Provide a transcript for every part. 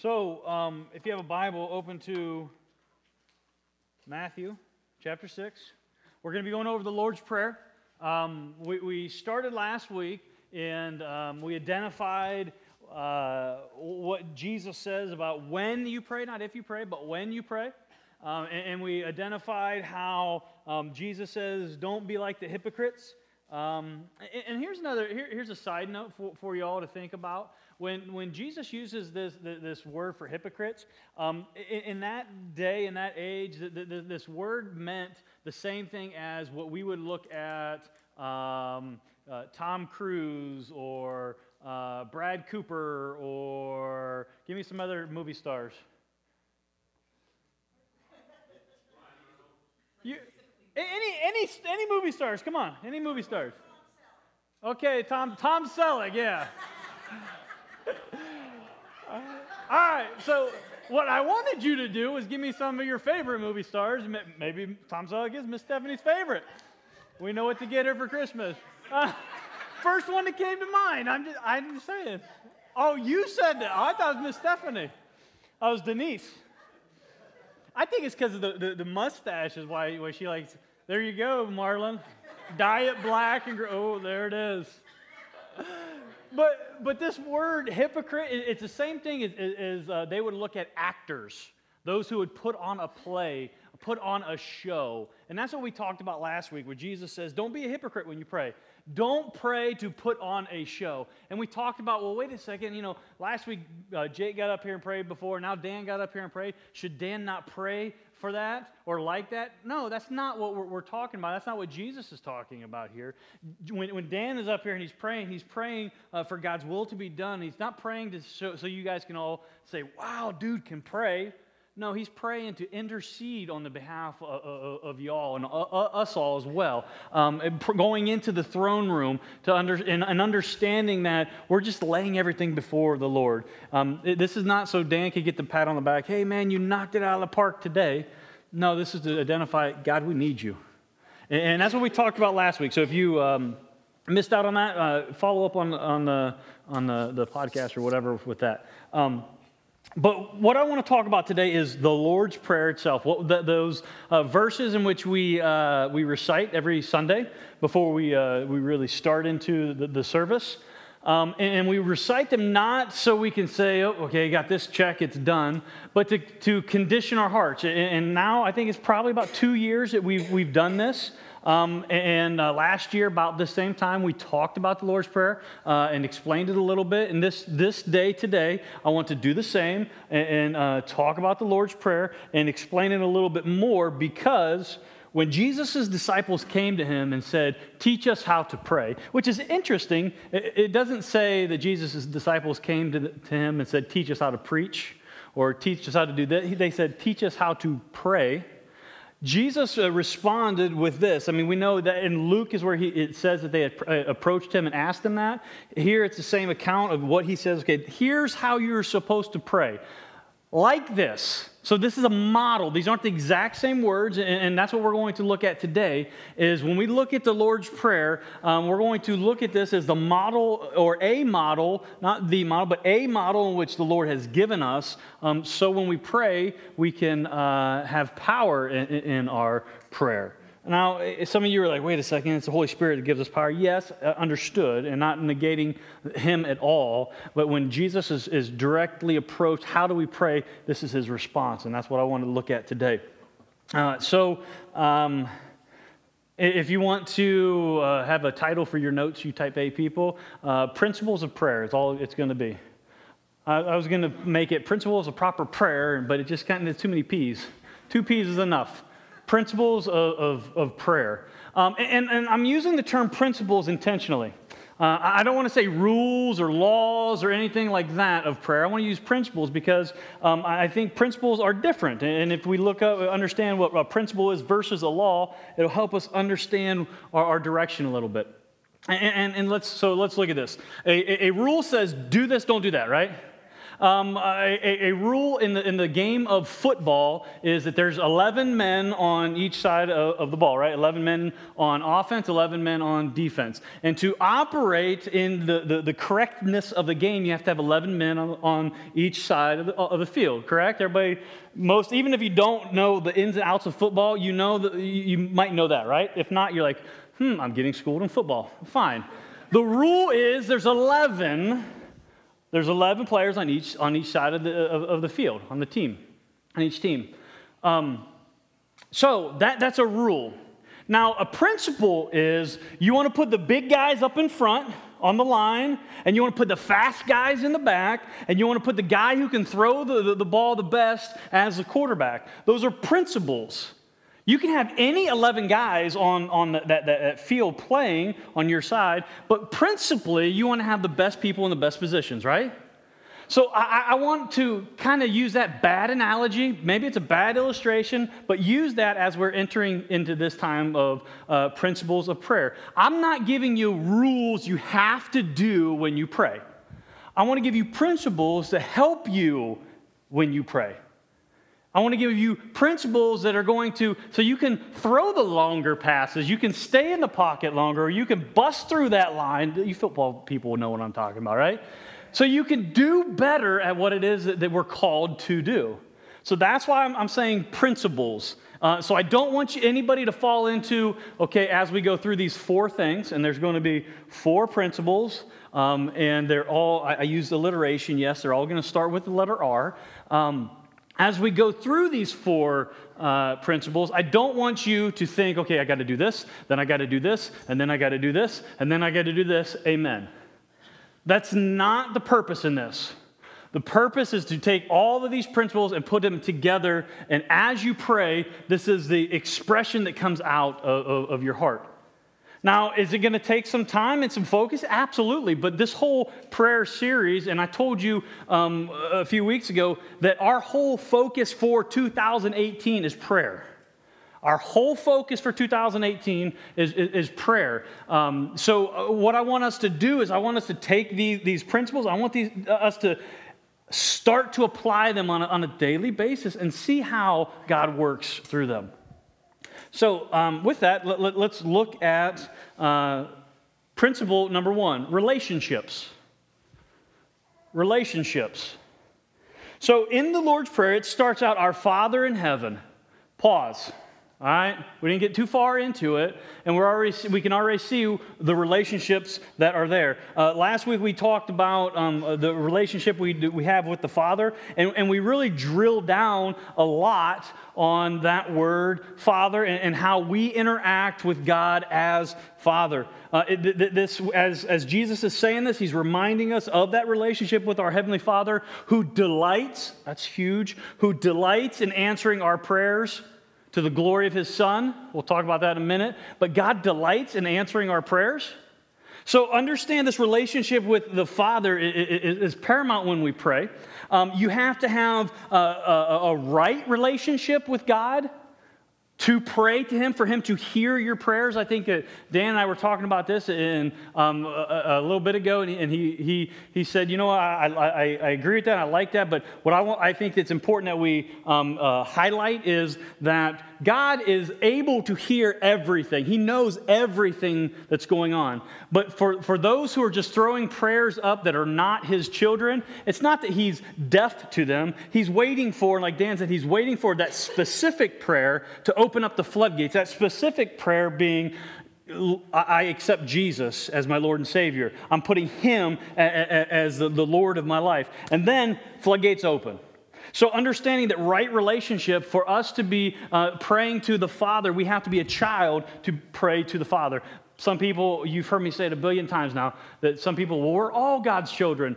So, if you have a Bible, open to Matthew chapter 6. We're going to be going over the Lord's Prayer. We started last week, and we identified what Jesus says about when you pray, not if you pray, but when you pray. And we identified how Jesus says, don't be like the hypocrites. And here's a side note for y'all to think about. When Jesus uses this word for hypocrites, in that day, in that age, this word meant the same thing as what we would look at Tom Cruise or Brad Cooper or give me some other movie stars. Any movie stars, come on, any movie stars. Okay, Tom Selleck, yeah. All right, so what I wanted you to do was give me some of your favorite movie stars. Maybe Tom Selleck is Miss Stephanie's favorite. We know what to get her for Christmas. First one that came to mind, I'm just saying. Oh, you said that. Oh, I thought it was Miss Stephanie. Oh, it was Denise. I think it's because of the mustache is why she likes. There you go, Marlon. Dye it black and oh, there it is. But this word hypocrite, it's the same thing as they would look at actors, those who would put on a play, put on a show. And that's what we talked about last week, where Jesus says, don't be a hypocrite when you pray. Don't pray to put on a show. And we talked about, well, wait a second, last week Jake got up here and prayed before, now Dan got up here and prayed. Should Dan not pray for that or like that? No, that's not what we're talking about. That's not what Jesus is talking about here. When Dan is up here and he's praying for God's will to be done. He's not praying to so you guys can all say, wow, dude can pray. No, he's praying to intercede on the behalf of y'all and us all as well, going into the throne room and understanding that we're just laying everything before the Lord. This is not so Dan could get the pat on the back, hey, man, you knocked it out of the park today. No, this is to identify, God, we need you. And that's what we talked about last week. So if you missed out on that, follow up on the podcast or whatever with that. But what I want to talk about today is the Lord's Prayer itself. Those verses in which we recite every Sunday before we really start into the service, and we recite them not so we can say, "Oh, okay, got this check, it's done," but to condition our hearts. And now I think it's probably about 2 years that we've done this. And last year, about the same time, we talked about the Lord's Prayer and explained it a little bit. And this day today, I want to do the same and talk about the Lord's Prayer and explain it a little bit more, because when Jesus' disciples came to him and said, teach us how to pray, which is interesting. It doesn't say that Jesus' disciples came to him and said, teach us how to preach or teach us how to do that. They said, teach us how to pray. Jesus responded with this. I mean, we know that in Luke is where it says that they had approached him and asked him that. Here it's the same account of what he says. Okay, here's how you're supposed to pray. Like this. So this is a model. These aren't the exact same words, and that's what we're going to look at today, is when we look at the Lord's Prayer, we're going to look at this as the model, or a model, not the model, but a model in which the Lord has given us, so when we pray, we can have power in our prayer. Now, some of you are like, wait a second, it's the Holy Spirit that gives us power. Yes, understood, and not negating him at all. But when Jesus is directly approached, how do we pray? This is his response, and that's what I want to look at today. If you want to have a title for your notes, you type A people, Principles of Prayer is all it's going to be. I was going to make it Principles of Proper Prayer, but it just kind of too many P's. 2 P's is enough. Principles of prayer. And I'm using the term principles intentionally. I don't want to say rules or laws or anything like that of prayer. I want to use principles because I think principles are different. And if we look up, understand what a principle is versus a law, it'll help us understand our direction a little bit. And let's look at this. A rule says do this, don't do that, right? A rule in the game of football is that there's 11 men on each side of the ball, right? 11 men on offense, 11 men on defense. And to operate in the correctness of the game, you have to have 11 men on each side of the field, correct? Everybody, even if you don't know the ins and outs of football, you know that you might know that, right? If not, you're like, I'm getting schooled in football. Fine. The rule is there's 11 players on each side of the field, on the team, on each team. So that's a rule. Now, a principle is you want to put the big guys up in front on the line, and you want to put the fast guys in the back, and you want to put the guy who can throw the ball the best as the quarterback. Those are principles. You can have any 11 guys on that field playing on your side, but principally you want to have the best people in the best positions, right? So I want to kind of use that bad analogy. Maybe it's a bad illustration, but use that as we're entering into this time of principles of prayer. I'm not giving you rules you have to do when you pray. I want to give you principles to help you when you pray. I want to give you principles that are going to, so you can throw the longer passes, you can stay in the pocket longer, or you can bust through that line. You football people know what I'm talking about, right? So you can do better at what it is that we're called to do. So that's why I'm saying principles. So I don't want anybody to fall into, okay, as we go through these four things, and there's going to be four principles, and they're all, I used alliteration, yes, they're all going to start with the letter R. As we go through these four principles, I don't want you to think, okay, I got to do this, then I got to do this, and then I got to do this, and then I got to do this, amen. That's not the purpose in this. The purpose is to take all of these principles and put them together, and as you pray, this is the expression that comes out of your heart. Now, is it going to take some time and some focus? Absolutely. But this whole prayer series, and I told you a few weeks ago that our whole focus for 2018 is prayer. Our whole focus for 2018 is prayer. So what I want us to do is I want us to take these principles. I want us to start to apply them on a daily basis and see how God works through them. So with that, let's look at principle number one, relationships. Relationships. So in the Lord's Prayer, it starts out, our Father in heaven. Pause. All right? We didn't get too far into it, and we can already see the relationships that are there. Last week, we talked about the relationship we have with the Father, and we really drilled down a lot on that word, Father, and how we interact with God as Father. As Jesus is saying this, he's reminding us of that relationship with our Heavenly Father who delights, that's huge, who delights in answering our prayers, to the glory of his Son. We'll talk about that in a minute. But God delights in answering our prayers. So understand this relationship with the Father is paramount when we pray. You have to have a right relationship with God to pray to him, for him to hear your prayers. I think that Dan and I were talking about this in a little bit ago, and he said, you know, I agree with that, I like that, but what I think that's important that we highlight is that God is able to hear everything. He knows everything that's going on. But for those who are just throwing prayers up that are not his children, it's not that he's deaf to them. He's waiting for, like Dan said, he's waiting for that specific prayer to open up the floodgates, that specific prayer being, I accept Jesus as my Lord and Savior. I'm putting him as the Lord of my life. And then floodgates open. So understanding that right relationship, for us to be praying to the Father, we have to be a child to pray to the Father. Some people, you've heard me say it a billion times now, that some people, well, we're all God's children.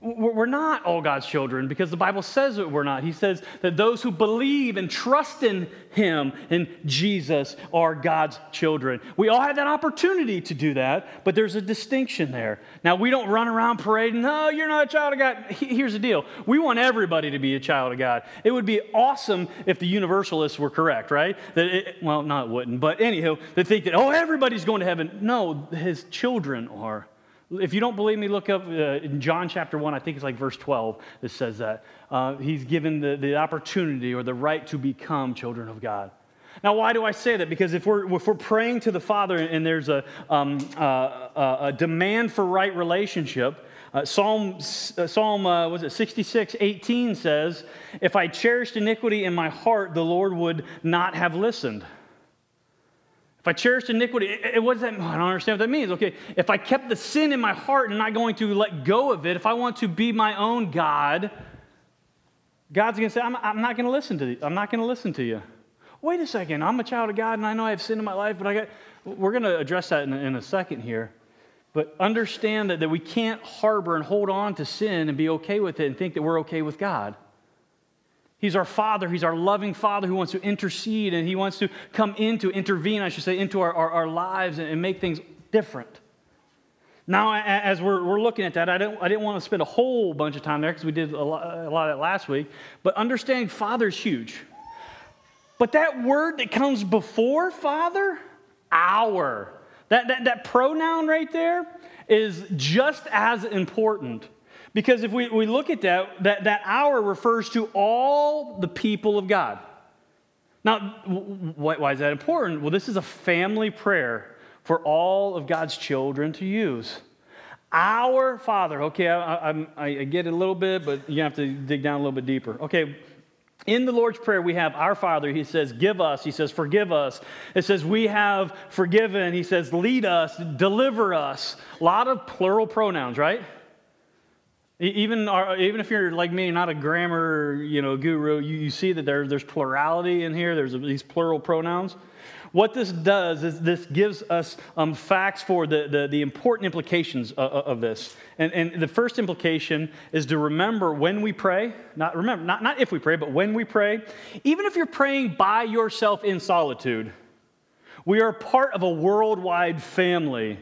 We're not all God's children because the Bible says that we're not. He says that those who believe and trust in him and Jesus are God's children. We all have that opportunity to do that, but there's a distinction there. Now, we don't run around parading, no, you're not a child of God. Here's the deal. We want everybody to be a child of God. It would be awesome if the universalists were correct, right? Well, not it wouldn't, but anywho, they think that, oh, everybody's going to heaven. No, his children are. If you don't believe me, look up in John chapter 1, I think it's like verse 12 that says that. He's given the opportunity or the right to become children of God. Now, why do I say that? Because if we're praying to the Father and there's a demand for right relationship, Psalm 66:18 says, "If I cherished iniquity in my heart, the Lord would not have listened." If I cherished iniquity, what does that mean? I don't understand what that means. Okay, if I kept the sin in my heart and not going to let go of it, if I want to be my own God, God's going to say, "I'm not going to listen to you. I'm not going to listen to you." Wait a second, I'm a child of God and I know I have sin in my life, but we're going to address that in a second here. But understand that we can't harbor and hold on to sin and be okay with it and think that we're okay with God. He's our Father. He's our loving Father who wants to intercede and He wants to intervene into our lives and make things different. Now, as we're looking at that, I didn't want to spend a whole bunch of time there because we did a lot of that last week, but understanding Father is huge. But that word that comes before Father, our, that pronoun right there is just as important. Because if we look at that our refers to all the people of God. Now, why is that important? Well, this is a family prayer for all of God's children to use. Our Father. Okay, I get it a little bit, but you have to dig down a little bit deeper. Okay. In the Lord's Prayer, we have our Father. He says, give us. He says, forgive us. It says, we have forgiven. He says, lead us, deliver us. A lot of plural pronouns, right? Even if you're like me, not a grammar guru, you see that there's plurality in here. There's these plural pronouns. What this does is this gives us facts for the important implications of this. And the first implication is to remember when we pray. Not if we pray, but when we pray. Even if you're praying by yourself in solitude, we are part of a worldwide family.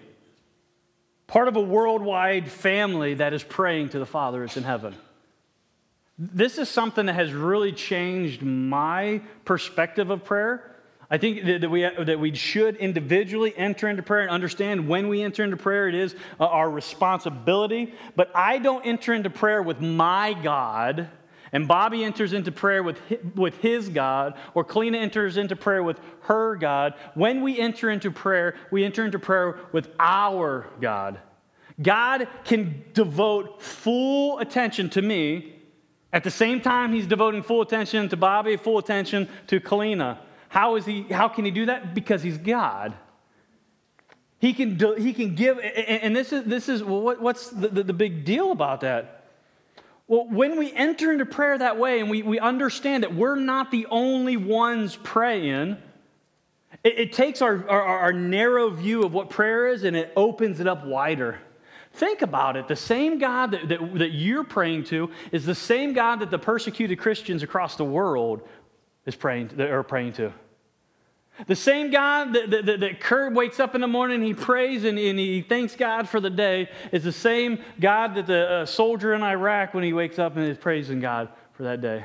Part of a worldwide family that is praying to the Father that's in heaven. This is something that has really changed my perspective of prayer. I think that we should individually enter into prayer and understand when we enter into prayer, it is our responsibility. But I don't enter into prayer with my God, and Bobby enters into prayer with his God, or Kalina enters into prayer with her God. When we enter into prayer with our God. God can devote full attention to me. At the same time, He's devoting full attention to Bobby, full attention to Kalina. How can He do that? Because He's God. He can give, and this is what's the big deal about that? Well, when we enter into prayer that way and we understand that we're not the only ones praying, it takes our narrow view of what prayer is and it opens it up wider. Think about it. The same God that you're praying to is the same God that the persecuted Christians across the world are praying to. The same God that Curb wakes up in the morning, he prays and he thanks God for the day is the same God that the soldier in Iraq, when he wakes up and is praising God for that day.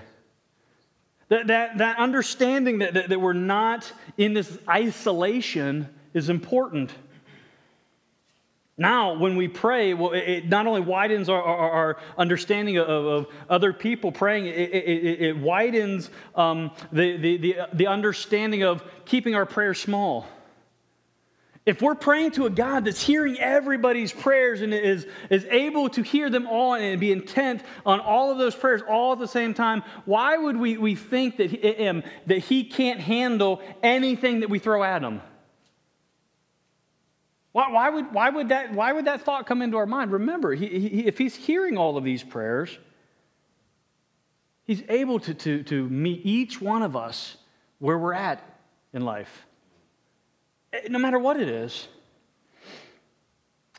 That understanding that we're not in this isolation is important. Now, when we pray, well, it not only widens our understanding of other people praying, it widens the understanding of keeping our prayers small. If we're praying to a God that's hearing everybody's prayers and is able to hear them all and be intent on all of those prayers all at the same time, why would we think that He can't handle anything that we throw at Him? Why would that thought come into our mind? Remember, if He's hearing all of these prayers, He's able to meet each one of us where we're at in life, no matter what it is.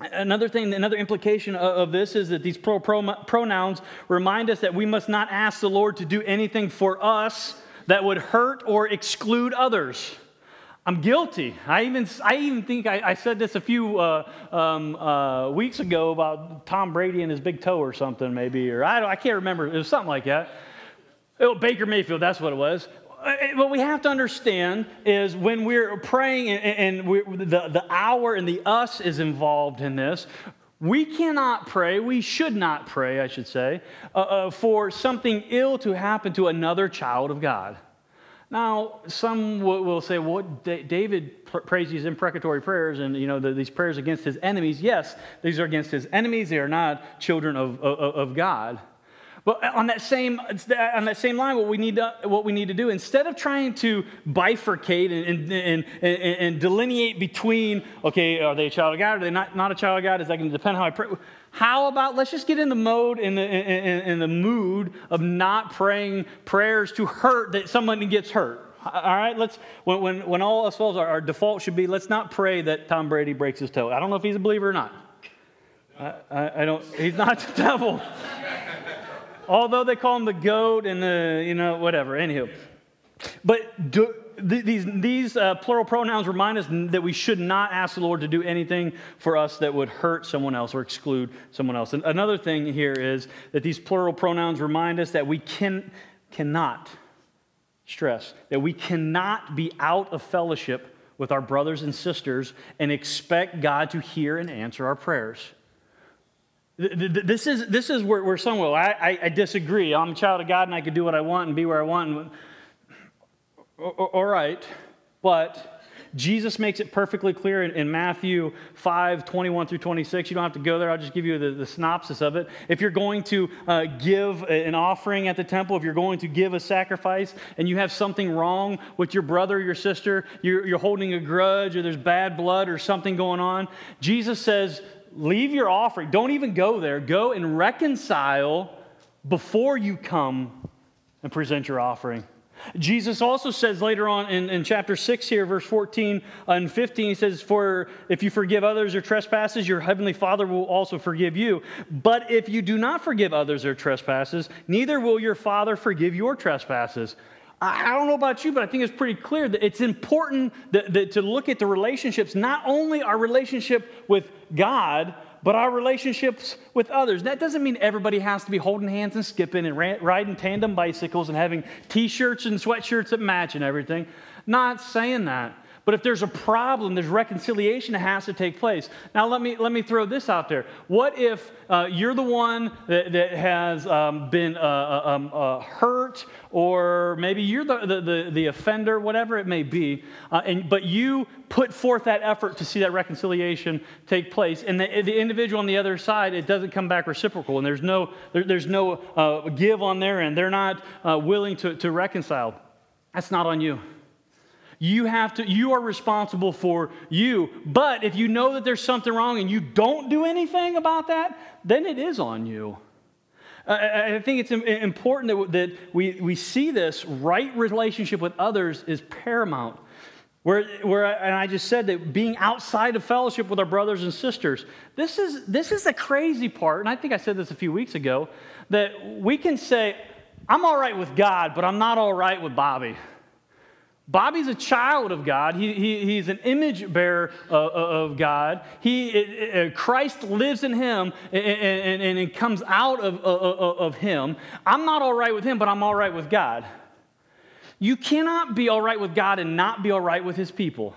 Another implication of this is that these pronouns remind us that we must not ask the Lord to do anything for us that would hurt or exclude others. I'm guilty. I even think I said this a few weeks ago about Tom Brady and his big toe or something maybe, or I can't remember. It was something like that. Oh, Baker Mayfield, that's what it was. What we have to understand is when we're praying and the our and the us is involved in this, We cannot pray, we should not pray, I should say, for something ill to happen to another child of God. Now, some will say, well, David prays these imprecatory prayers and, you know, these prayers against his enemies. Yes, these are against his enemies. They are not children of God. But on that same line, what we need to do, instead of trying to bifurcate and delineate between, okay, are they a child of God? Are they not a child of God? Is that going to depend on how I pray? How about let's just get in the mode, in the mood of not praying prayers to hurt that someone gets hurt. All right, when all else fails, our default should be let's not pray that Tom Brady breaks his toe. I don't know if he's a believer or not. I don't. He's not the devil. Although they call him the goat and the, you know, whatever. Anywho. But these plural pronouns remind us that we should not ask the Lord to do anything for us that would hurt someone else or exclude someone else. And another thing here is that these plural pronouns remind us that we cannot be out of fellowship with our brothers and sisters and expect God to hear and answer our prayers. This is where some will. I disagree. I'm a child of God and I can do what I want and be where I want. All right. But Jesus makes it perfectly clear in Matthew 5:21-26. You don't have to go there. I'll just give you the synopsis of it. If you're going to give an offering at the temple, if you're going to give a sacrifice and you have something wrong with your brother or your sister, you're holding a grudge or there's bad blood or something going on, Jesus says, leave your offering. Don't even go there. Go and reconcile before you come and present your offering. Jesus also says later on in chapter 6 here, verse 14 and 15, he says, for if you forgive others their trespasses, your heavenly Father will also forgive you. But if you do not forgive others their trespasses, neither will your Father forgive your trespasses. I don't know about you, but I think it's pretty clear that it's important to look at the relationships, not only our relationship with God, but our relationships with others. That doesn't mean everybody has to be holding hands and skipping and riding tandem bicycles and having T-shirts and sweatshirts that match and everything. Not saying that. But if there's a problem, there's reconciliation that has to take place. Now, let me throw this out there. What if you're the one that has been hurt, or maybe you're the offender, whatever it may be, but you put forth that effort to see that reconciliation take place, and the individual on the other side, it doesn't come back reciprocal, and there's no give on their end. They're not willing to reconcile. That's not on you. You are responsible for you. But if you know that there's something wrong and you don't do anything about that, then it is on you. I think it's important that we see this right relationship with others is paramount. And I just said that being outside of fellowship with our brothers and sisters, this is the crazy part, and I think I said this a few weeks ago, that we can say, I'm all right with God, but I'm not all right with Bobby. Bobby's a child of God. He's an image bearer of God. Christ lives in him, and it comes out of him. I'm not all right with him, but I'm all right with God. You cannot be all right with God and not be all right with his people.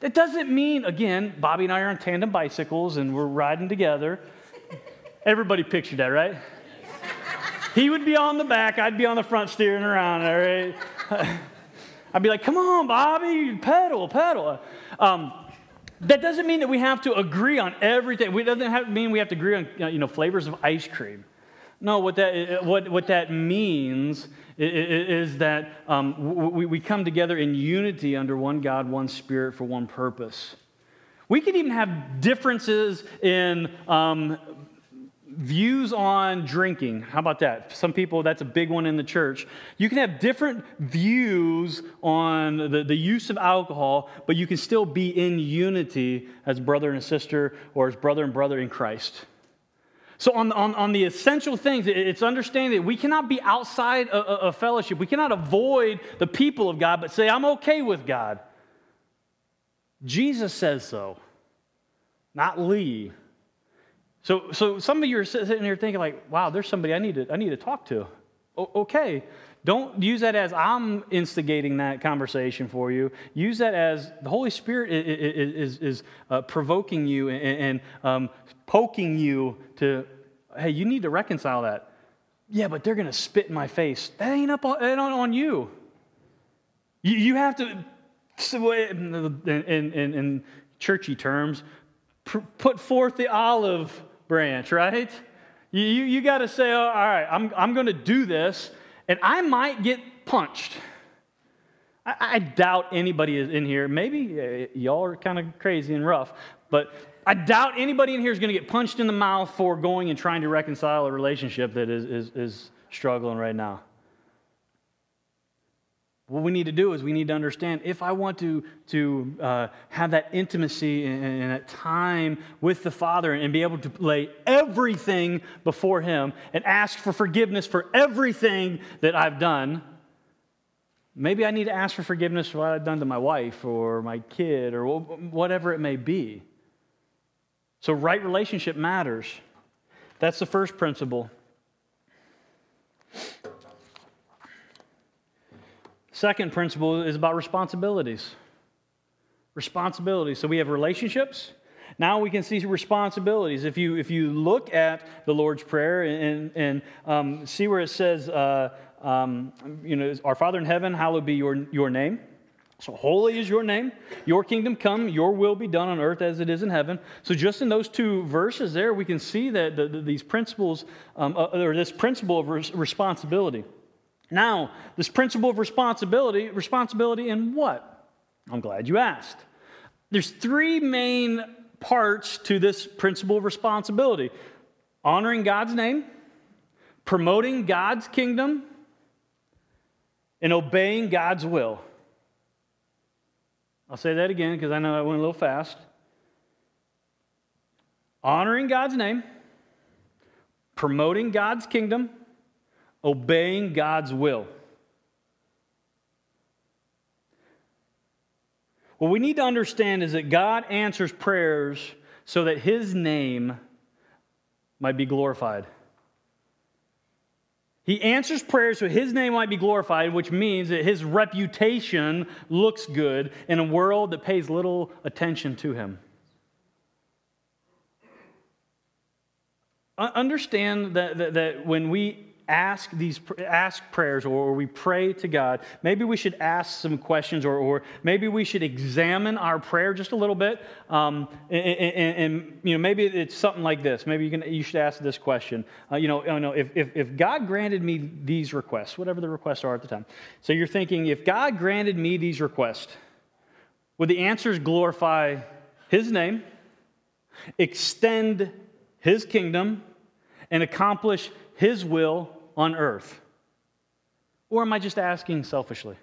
That doesn't mean, again, Bobby and I are on tandem bicycles and we're riding together. Everybody pictured that, right? He would be on the back. I'd be on the front steering around, all right? I'd be like, come on, Bobby, pedal. That doesn't mean that we have to agree on everything. It doesn't mean we have to agree on, you know, flavors of ice cream. No, what that means is that we come together in unity under one God, one Spirit, for one purpose. We can even have differences in views on drinking. How about that? Some people, that's a big one in the church. You can have different views on the use of alcohol, but you can still be in unity as brother and sister, or as brother and brother in Christ. So on the essential things, it's understanding that we cannot be outside of fellowship. We cannot avoid the people of God, but say, I'm okay with God. Jesus says so, not Lee. So some of you are sitting here thinking like, wow, there's somebody I need to talk to. Okay, Don't use that as I'm instigating that conversation for you. Use that as the Holy Spirit is provoking you and poking you to, hey, you need to reconcile that. Yeah, but they're going to spit in my face. That ain't up on you. You have to, in churchy terms, put forth the olive branch, right? You got to say, oh, all right, I'm going to do this, and I might get punched. I doubt anybody is in here. Maybe y'all are kind of crazy and rough, but I doubt anybody in here is going to get punched in the mouth for going and trying to reconcile a relationship that is struggling right now. What we need to do is we need to understand if I want to have that intimacy and that time with the Father and be able to lay everything before Him and ask for forgiveness for everything that I've done, maybe I need to ask for forgiveness for what I've done to my wife or my kid or whatever it may be. So right relationship matters. That's the first principle. Second principle is about responsibilities. Responsibilities. So we have relationships. Now we can see responsibilities. If you look at the Lord's Prayer and see where it says, our Father in heaven, hallowed be your name. So holy is your name. Your kingdom come. Your will be done on earth as it is in heaven. So just in those two verses there, we can see that these principles, or this principle of responsibility. Now, this principle of responsibility in what? I'm glad you asked. There's three main parts to this principle of responsibility. Honoring God's name, promoting God's kingdom, and obeying God's will. I'll say that again because I know I went a little fast. Honoring God's name, promoting God's kingdom, obeying God's will. What we need to understand is that God answers prayers so that His name might be glorified. He answers prayers so His name might be glorified, which means that His reputation looks good in a world that pays little attention to Him. Understand that when we ask prayers, or we pray to God, maybe we should ask some questions, or maybe we should examine our prayer just a little bit. Maybe it's something like this. Maybe you should ask this question. If God granted me these requests, whatever the requests are at the time. So you're thinking, if God granted me these requests, would the answers glorify His name, extend His kingdom, and accomplish His will on earth? Or am I just asking selfishly?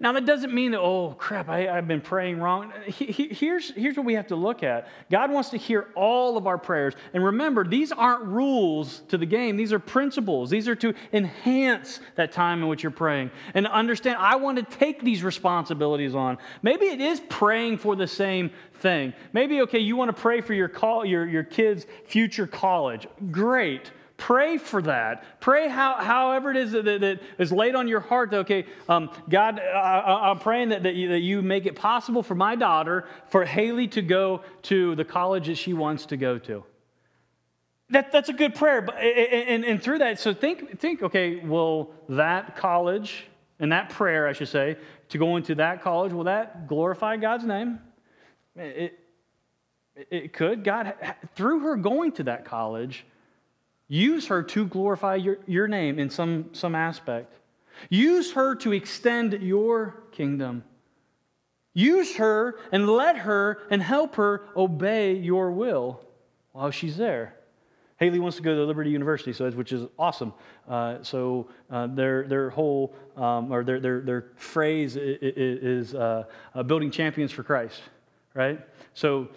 Now, that doesn't mean that, oh, crap, I've been praying wrong. Here's what we have to look at. God wants to hear all of our prayers. And remember, these aren't rules to the game. These are principles. These are to enhance that time in which you're praying. And understand, I want to take these responsibilities on. Maybe it is praying for the same thing. Maybe, okay, you want to pray for your kids' future college. Great. Pray for that. Pray however it is that is laid on your heart. Okay, God, I'm praying that you make it possible for my daughter, for Haley, to go to the college that she wants to go to. That's a good prayer. But and through that, so think. Okay, will that college and that prayer, I should say, to go into that college, will that glorify God's name? It could. God, through her going to that college, use her to glorify your name in some aspect. Use her to extend your kingdom. Use her and let her and help her obey your will while she's there. Haley wants to go to Liberty University, which is awesome. Their whole their phrase is building champions for Christ, right? So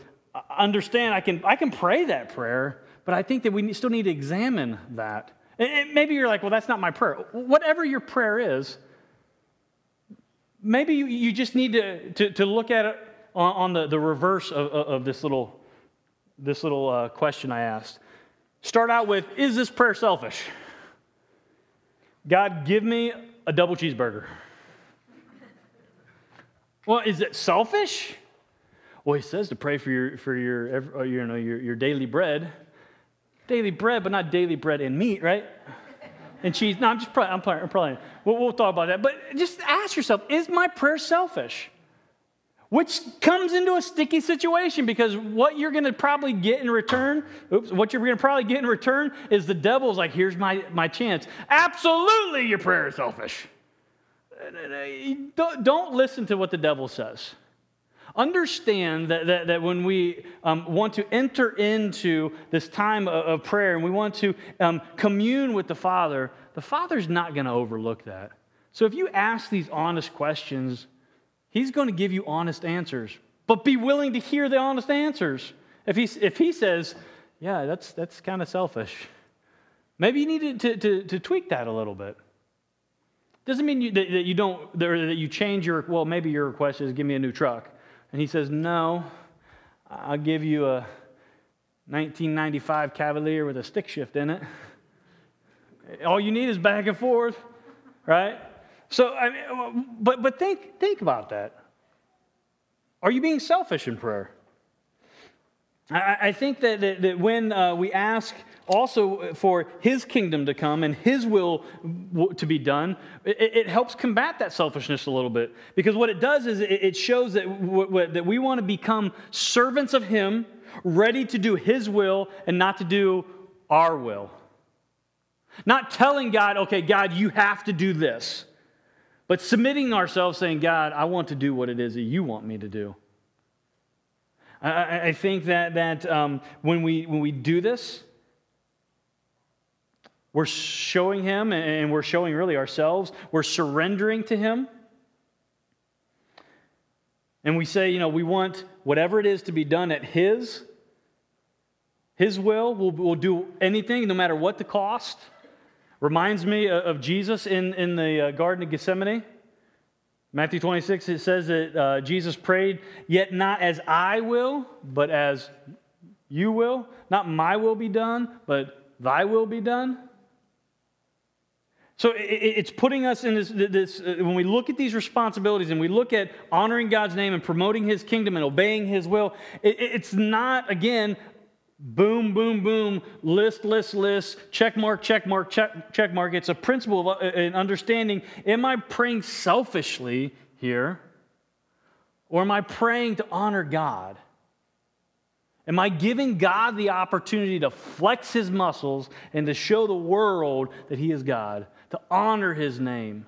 understand, I can pray that prayer. But I think that we still need to examine that. And maybe you're like, well, that's not my prayer. Whatever your prayer is, maybe you just need to look at it on the reverse of this little question I asked. Start out with, is this prayer selfish? God, give me a double cheeseburger. Well, is it selfish? Well, he says to pray for your daily bread. Daily bread, but not daily bread and meat, right? And cheese. No, I'm probably. We'll talk about that. But just ask yourself, is my prayer selfish? Which comes into a sticky situation because what you're going to probably get in return, is the devil's like, here's my chance. Absolutely, your prayer is selfish. Don't listen to what the devil says. Understand that when we want to enter into this time of prayer and we want to commune with the Father's not going to overlook that. So if you ask these honest questions, He's going to give you honest answers. But be willing to hear the honest answers. If he says, yeah, that's kind of selfish, maybe you need to tweak that a little bit. Doesn't mean maybe your request is give me a new truck. And he says, no, I'll give you a 1995 Cavalier with a stick shift in it. All you need is back and forth, right? So, I mean, but think about that. Are you being selfish in prayer? I think that when we ask also for His kingdom to come and His will to be done, it helps combat that selfishness a little bit. Because what it does is it shows that we want to become servants of Him, ready to do His will and not to do our will. Not telling God, okay, God, you have to do this. But submitting ourselves, saying, God, I want to do what it is that you want me to do. I think that when we do this, we're showing Him, and we're showing really ourselves. We're surrendering to Him. And we say, we want whatever it is to be done at His will. We'll do anything, no matter what the cost. Reminds me of Jesus in the Garden of Gethsemane. Matthew 26, it says that Jesus prayed, yet not as I will, but as you will. Not my will be done, but thy will be done. So it's putting us in this when we look at these responsibilities and we look at honoring God's name and promoting His kingdom and obeying His will, it's not, again, boom, boom, boom, list, check mark. It's a principle of an understanding. Am I praying selfishly here? Or am I praying to honor God? Am I giving God the opportunity to flex His muscles and to show the world that He is God, to honor His name?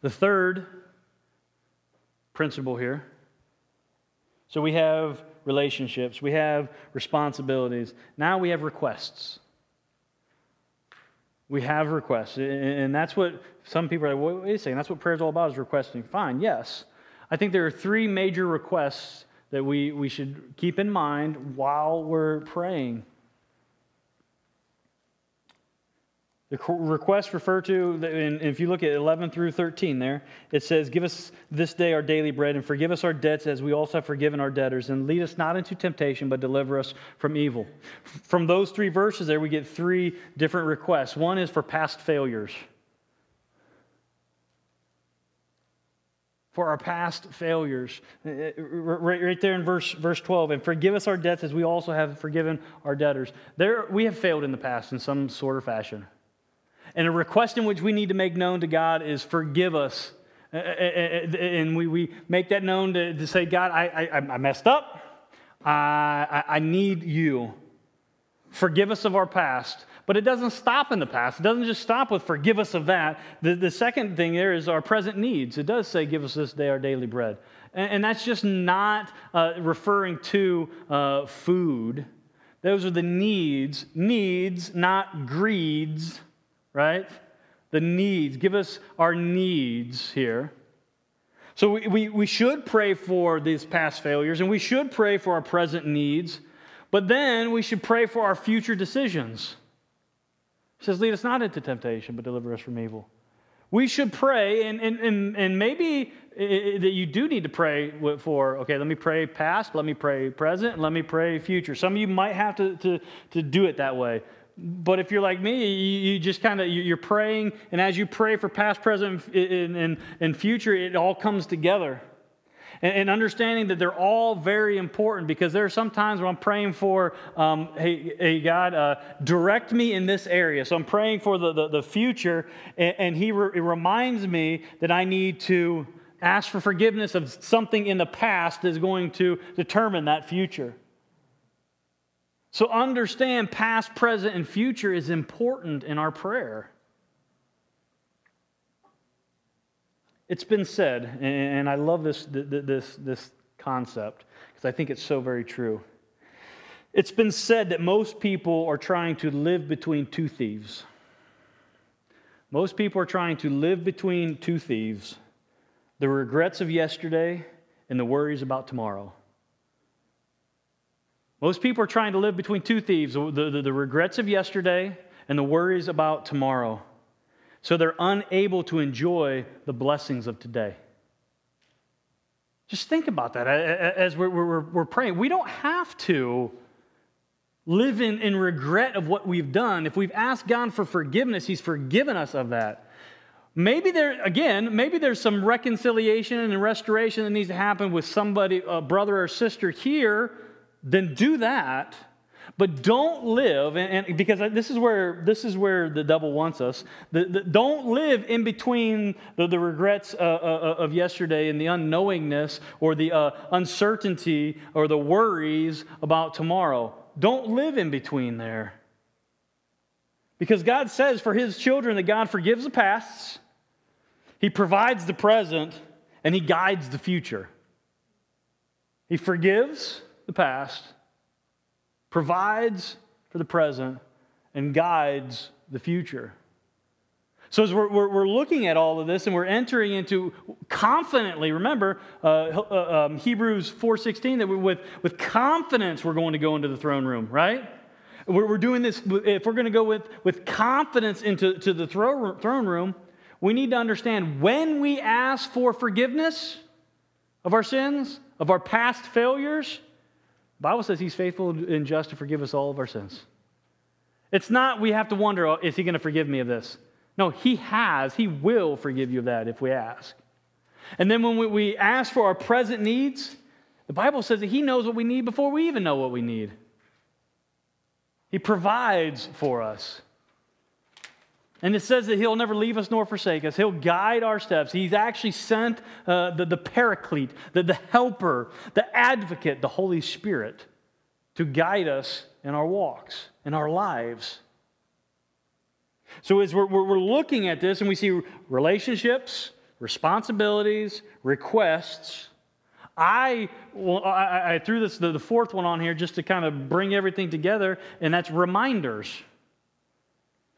The third principle here. So we have relationships, we have responsibilities. Now we have requests. We have requests. And that's what some people are like, wait a second, that's what prayer is all about, is requesting. Fine, yes. I think there are three major requests that we should keep in mind while we're praying. The requests refer to, and if you look at 11 through 13 there, it says, give us this day our daily bread and forgive us our debts as we also have forgiven our debtors, and lead us not into temptation, but deliver us from evil. From those three verses there, we get three different requests. One is for past failures. For our past failures. Right there in verse 12, and forgive us our debts as we also have forgiven our debtors. There, we have failed in the past in some sort of fashion. And a request in which we need to make known to God is forgive us. And we make that known to say, God, I messed up. I need you. Forgive us of our past. But it doesn't stop in the past. It doesn't just stop with forgive us of that. The second thing there is our present needs. It does say give us this day our daily bread. And that's just not referring to food. Those are the needs. Needs, not greeds. Right? The needs. Give us our needs here. So we should pray for these past failures, and we should pray for our present needs, but then we should pray for our future decisions. It says, lead us not into temptation, but deliver us from evil. We should pray, and maybe that you do need to pray for, okay, let me pray past, let me pray present, and let me pray future. Some of you might have to do it that way. But if you're like me, you just kind of, you're praying, and as you pray for past, present, and future, it all comes together. And understanding that they're all very important, because there are some times when I'm praying for, hey God, direct me in this area. So I'm praying for the future, and He reminds me that I need to ask for forgiveness of something in the past that's going to determine that future. So understand past, present, and future is important in our prayer. It's been said, and I love this concept because I think it's so very true. It's been said that most people are trying to live between two thieves. Most people are trying to live between two thieves: the regrets of yesterday and the worries about tomorrow. Most people are trying to live between two thieves, the regrets of yesterday and the worries about tomorrow. So they're unable to enjoy the blessings of today. Just think about that as we're praying. We don't have to live in regret of what we've done. If we've asked God for forgiveness, He's forgiven us of that. Maybe there's some reconciliation and restoration that needs to happen with somebody, a brother or sister here. Then do that, but don't live, and because this is where the devil wants us. Don't live in between the regrets of yesterday and the unknowingness or the uncertainty or the worries about tomorrow. Don't live in between there, because God says for His children that God forgives the past, He provides the present, and He guides the future. He forgives the past, provides for the present, and guides the future. So as we're looking at all of this and we're entering into confidently, remember Hebrews 4:16, that with confidence we're going to go into the throne room, right? We're doing this, if we're going to go with confidence into the throne room, we need to understand when we ask for forgiveness of our sins, of our past failures, the Bible says He's faithful and just to forgive us all of our sins. It's not we have to wonder, oh, is He going to forgive me of this? No, He has. He will forgive you of that if we ask. And then when we ask for our present needs, the Bible says that He knows what we need before we even know what we need. He provides for us. And it says that He'll never leave us nor forsake us. He'll guide our steps. He's actually sent the paraclete, the helper, the advocate, the Holy Spirit to guide us in our walks, in our lives. So as we're looking at this and we see relationships, responsibilities, requests, I threw this the fourth one on here just to kind of bring everything together, and that's reminders.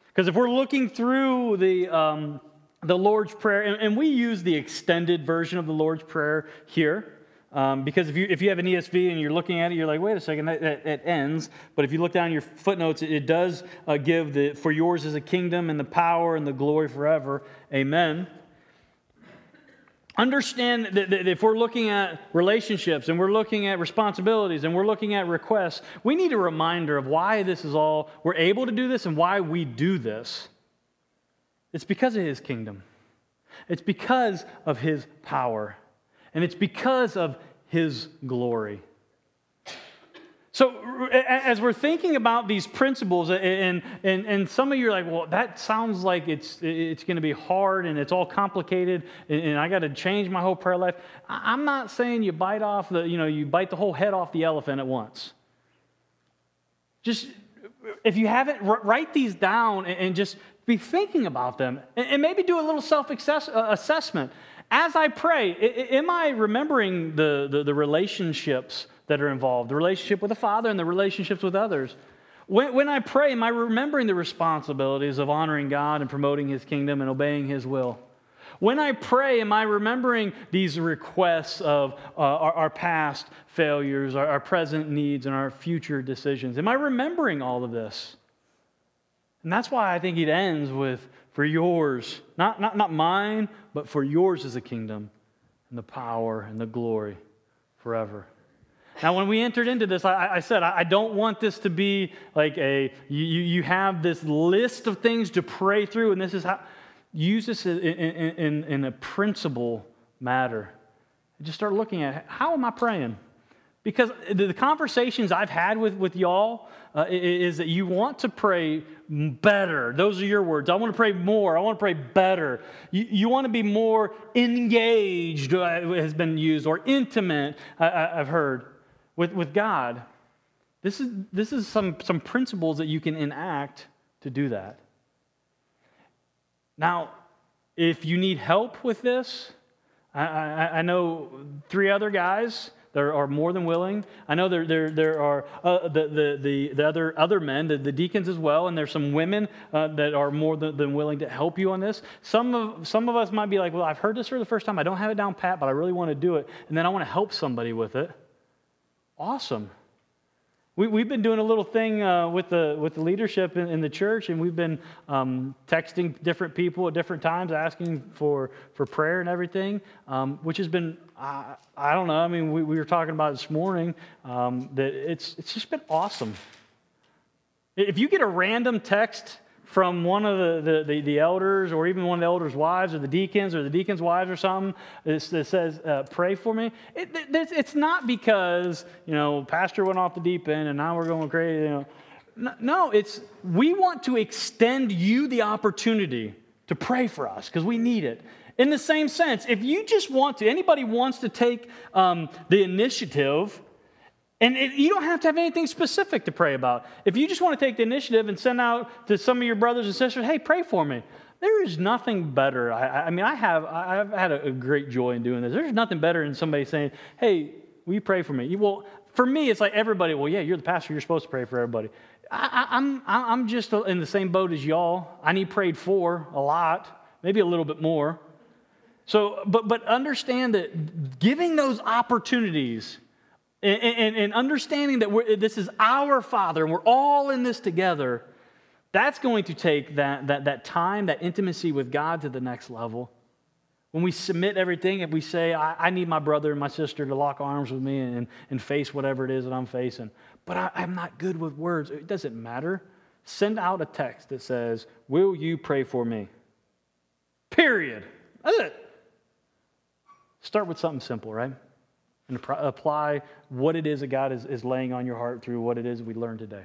Because if we're looking through the Lord's Prayer, and we use the extended version of the Lord's Prayer here, because if you have an ESV and you're looking at it, you're like, wait a second, that ends. But if you look down your footnotes, it does give the "For yours is the kingdom and the power and the glory forever. Amen." Understand that if we're looking at relationships and we're looking at responsibilities and we're looking at requests, we need a reminder of why this is all, we're able to do this and why we do this. It's because of His kingdom. It's because of His power. And it's because of His glory. So as we're thinking about these principles, and some of you are like, well, that sounds like it's going to be hard and it's all complicated, and I got to change my whole prayer life. I'm not saying you bite the whole head off the elephant at once. Just if you haven't, write these down and just be thinking about them, and maybe do a little self-assessment. As I pray, am I remembering the relationships that are involved, the relationship with the Father and the relationships with others? When I pray, am I remembering the responsibilities of honoring God and promoting His kingdom and obeying His will? When I pray, am I remembering these requests of our past failures, our present needs, and our future decisions? Am I remembering all of this? And that's why I think it ends with, "For yours," not mine, but "for yours is the kingdom and the power and the glory forever." Now, when we entered into this, I said, I don't want this to be like you have this list of things to pray through, and this is how. Use this in a principle matter. Just start looking at, how am I praying? Because the conversations I've had with y'all is that you want to pray better. Those are your words. I want to pray more. I want to pray better. You want to be more engaged, has been used, or intimate, I've heard, with God. This is some principles that you can enact to do that. Now, if you need help with this, I know three other guys that are more than willing. I know there are the other men, the deacons as well, and there's some women that are more than willing to help you on this. Some of us might be like, well, I've heard this for the first time. I don't have it down pat, but I really want to do it, and then I want to help somebody with it. Awesome. We've been doing a little thing with the leadership in the church, and we've been texting different people at different times, asking for prayer and everything, which has been, I don't know, I mean, we were talking about it this morning, that it's just been awesome. If you get a random text from one of the elders, or even one of the elders' wives, or the deacons' wives or something, that says, pray for me. It's not because, pastor went off the deep end and now we're going crazy. No, we want to extend you the opportunity to pray for us because we need it. In the same sense, if you just want to, anybody wants to take the initiative. And you don't have to have anything specific to pray about. If you just want to take the initiative and send out to some of your brothers and sisters, hey, pray for me. There is nothing better. I've had a great joy in doing this. There's nothing better than somebody saying, hey, will you pray for me? Well, for me, it's like everybody, well, yeah, you're the pastor. You're supposed to pray for everybody. I'm just in the same boat as y'all. I need prayed for a lot, maybe a little bit more. So, but understand that giving those opportunities and understanding that this is our Father and we're all in this together, that's going to take that time, that intimacy with God to the next level. When we submit everything, if we say, I need my brother and my sister to lock arms with me and face whatever it is that I'm facing, but I'm not good with words, it doesn't matter. Send out a text that says, will you pray for me? Period. That's it. Start with something simple, right? And apply what it is that God is laying on your heart through what it is we learned today.